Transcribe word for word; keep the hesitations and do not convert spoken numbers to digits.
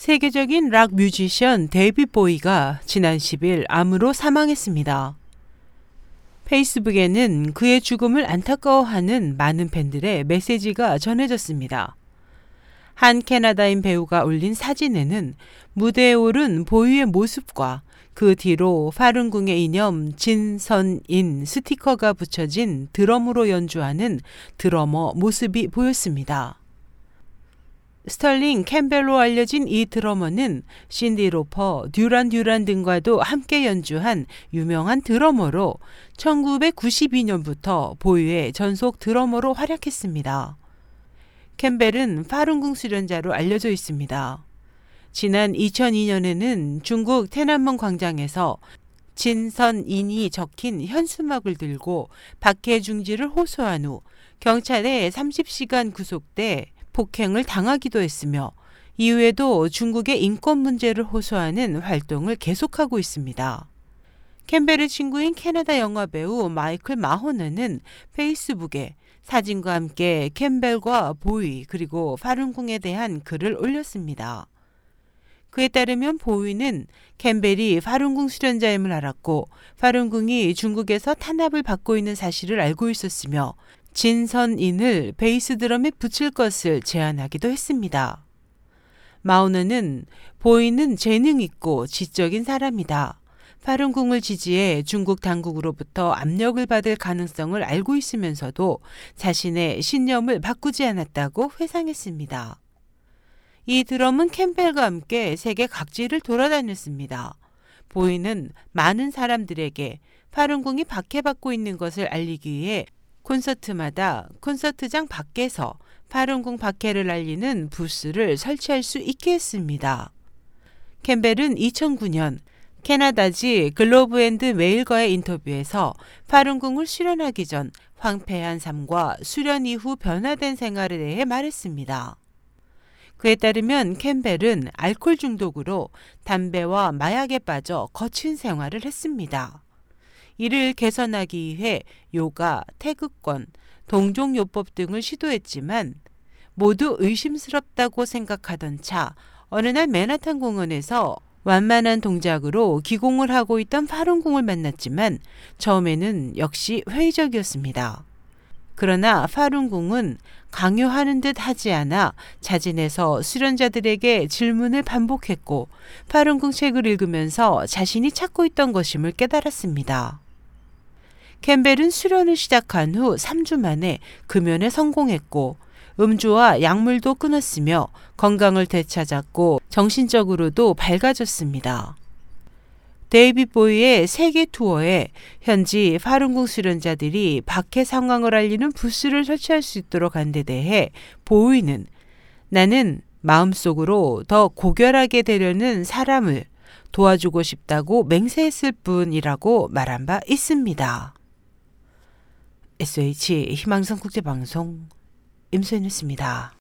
세계적인 락 뮤지션 데이빗 보위가 지난 십일 암으로 사망했습니다. 페이스북에는 그의 죽음을 안타까워하는 많은 팬들의 메시지가 전해졌습니다. 한 캐나다인 배우가 올린 사진에는 무대에 오른 보위의 모습과 그 뒤로 파룬궁의 이념 진선인 스티커가 붙여진 드럼으로 연주하는 드러머 모습이 보였습니다. 스털링 캠벨로 알려진 이 드러머는 신디 로퍼, 듀란 듀란 등과도 함께 연주한 유명한 드러머로 천구백구십이 년부터 보위의 전속 드러머로 활약했습니다. 캠벨은 파룬궁 수련자로 알려져 있습니다. 지난 이천이 년에는 중국 테난먼 광장에서 진선인이 적힌 현수막을 들고 박해 중지를 호소한 후 경찰에 삼십 시간 구속돼 폭행을 당하기도 했으며 이후에도 중국의 인권 문제를 호소하는 활동을 계속하고 있습니다. 캠벨의 친구인 캐나다 영화배우 마이클 마호너는 페이스북에 사진과 함께 캠벨과 보위 그리고 파룬궁에 대한 글을 올렸습니다. 그에 따르면 보위는 캠벨이 파룬궁 수련자임을 알았고 파룬궁이 중국에서 탄압을 받고 있는 사실을 알고 있었으며 진선인을 베이스 드럼에 붙일 것을 제안하기도 했습니다. 마오너는 보위는 재능 있고 지적인 사람이다. 파룬궁을 지지해 중국 당국으로부터 압력을 받을 가능성을 알고 있으면서도 자신의 신념을 바꾸지 않았다고 회상했습니다. 이 드럼은 캠벨과 함께 세계 각지를 돌아다녔습니다. 보위는 많은 사람들에게 파룬궁이 박해받고 있는 것을 알리기 위해 콘서트마다 콘서트장 밖에서 파룬궁 박해를 알리는 부스를 설치할 수 있게 했습니다. 캠벨은 이천구 년 캐나다지 글로브앤드 메일과의 인터뷰에서 파룬궁을 수련하기 전 황폐한 삶과 수련 이후 변화된 생활에 대해 말했습니다. 그에 따르면 캠벨은 알코올 중독으로 담배와 마약에 빠져 거친 생활을 했습니다. 이를 개선하기 위해 요가, 태극권, 동종요법 등을 시도했지만 모두 의심스럽다고 생각하던 차 어느 날 맨하탄 공원에서 완만한 동작으로 기공을 하고 있던 파룬궁을 만났지만 처음에는 역시 회의적이었습니다. 그러나 파룬궁은 강요하는 듯 하지 않아 자진해서 수련자들에게 질문을 반복했고 파룬궁 책을 읽으면서 자신이 찾고 있던 것임을 깨달았습니다. 캠벨은 수련을 시작한 후 삼 주 만에 금연에 성공했고 음주와 약물도 끊었으며 건강을 되찾았고 정신적으로도 밝아졌습니다. 데이빗 보위의 세계 투어에 현지 파룬궁 수련자들이 박해 상황을 알리는 부스를 설치할 수 있도록 한 데 대해 보위는 나는 마음속으로 더 고결하게 되려는 사람을 도와주고 싶다고 맹세했을 뿐이라고 말한 바 있습니다. 에스에이치 희망성 국제방송 임소연이었습니다.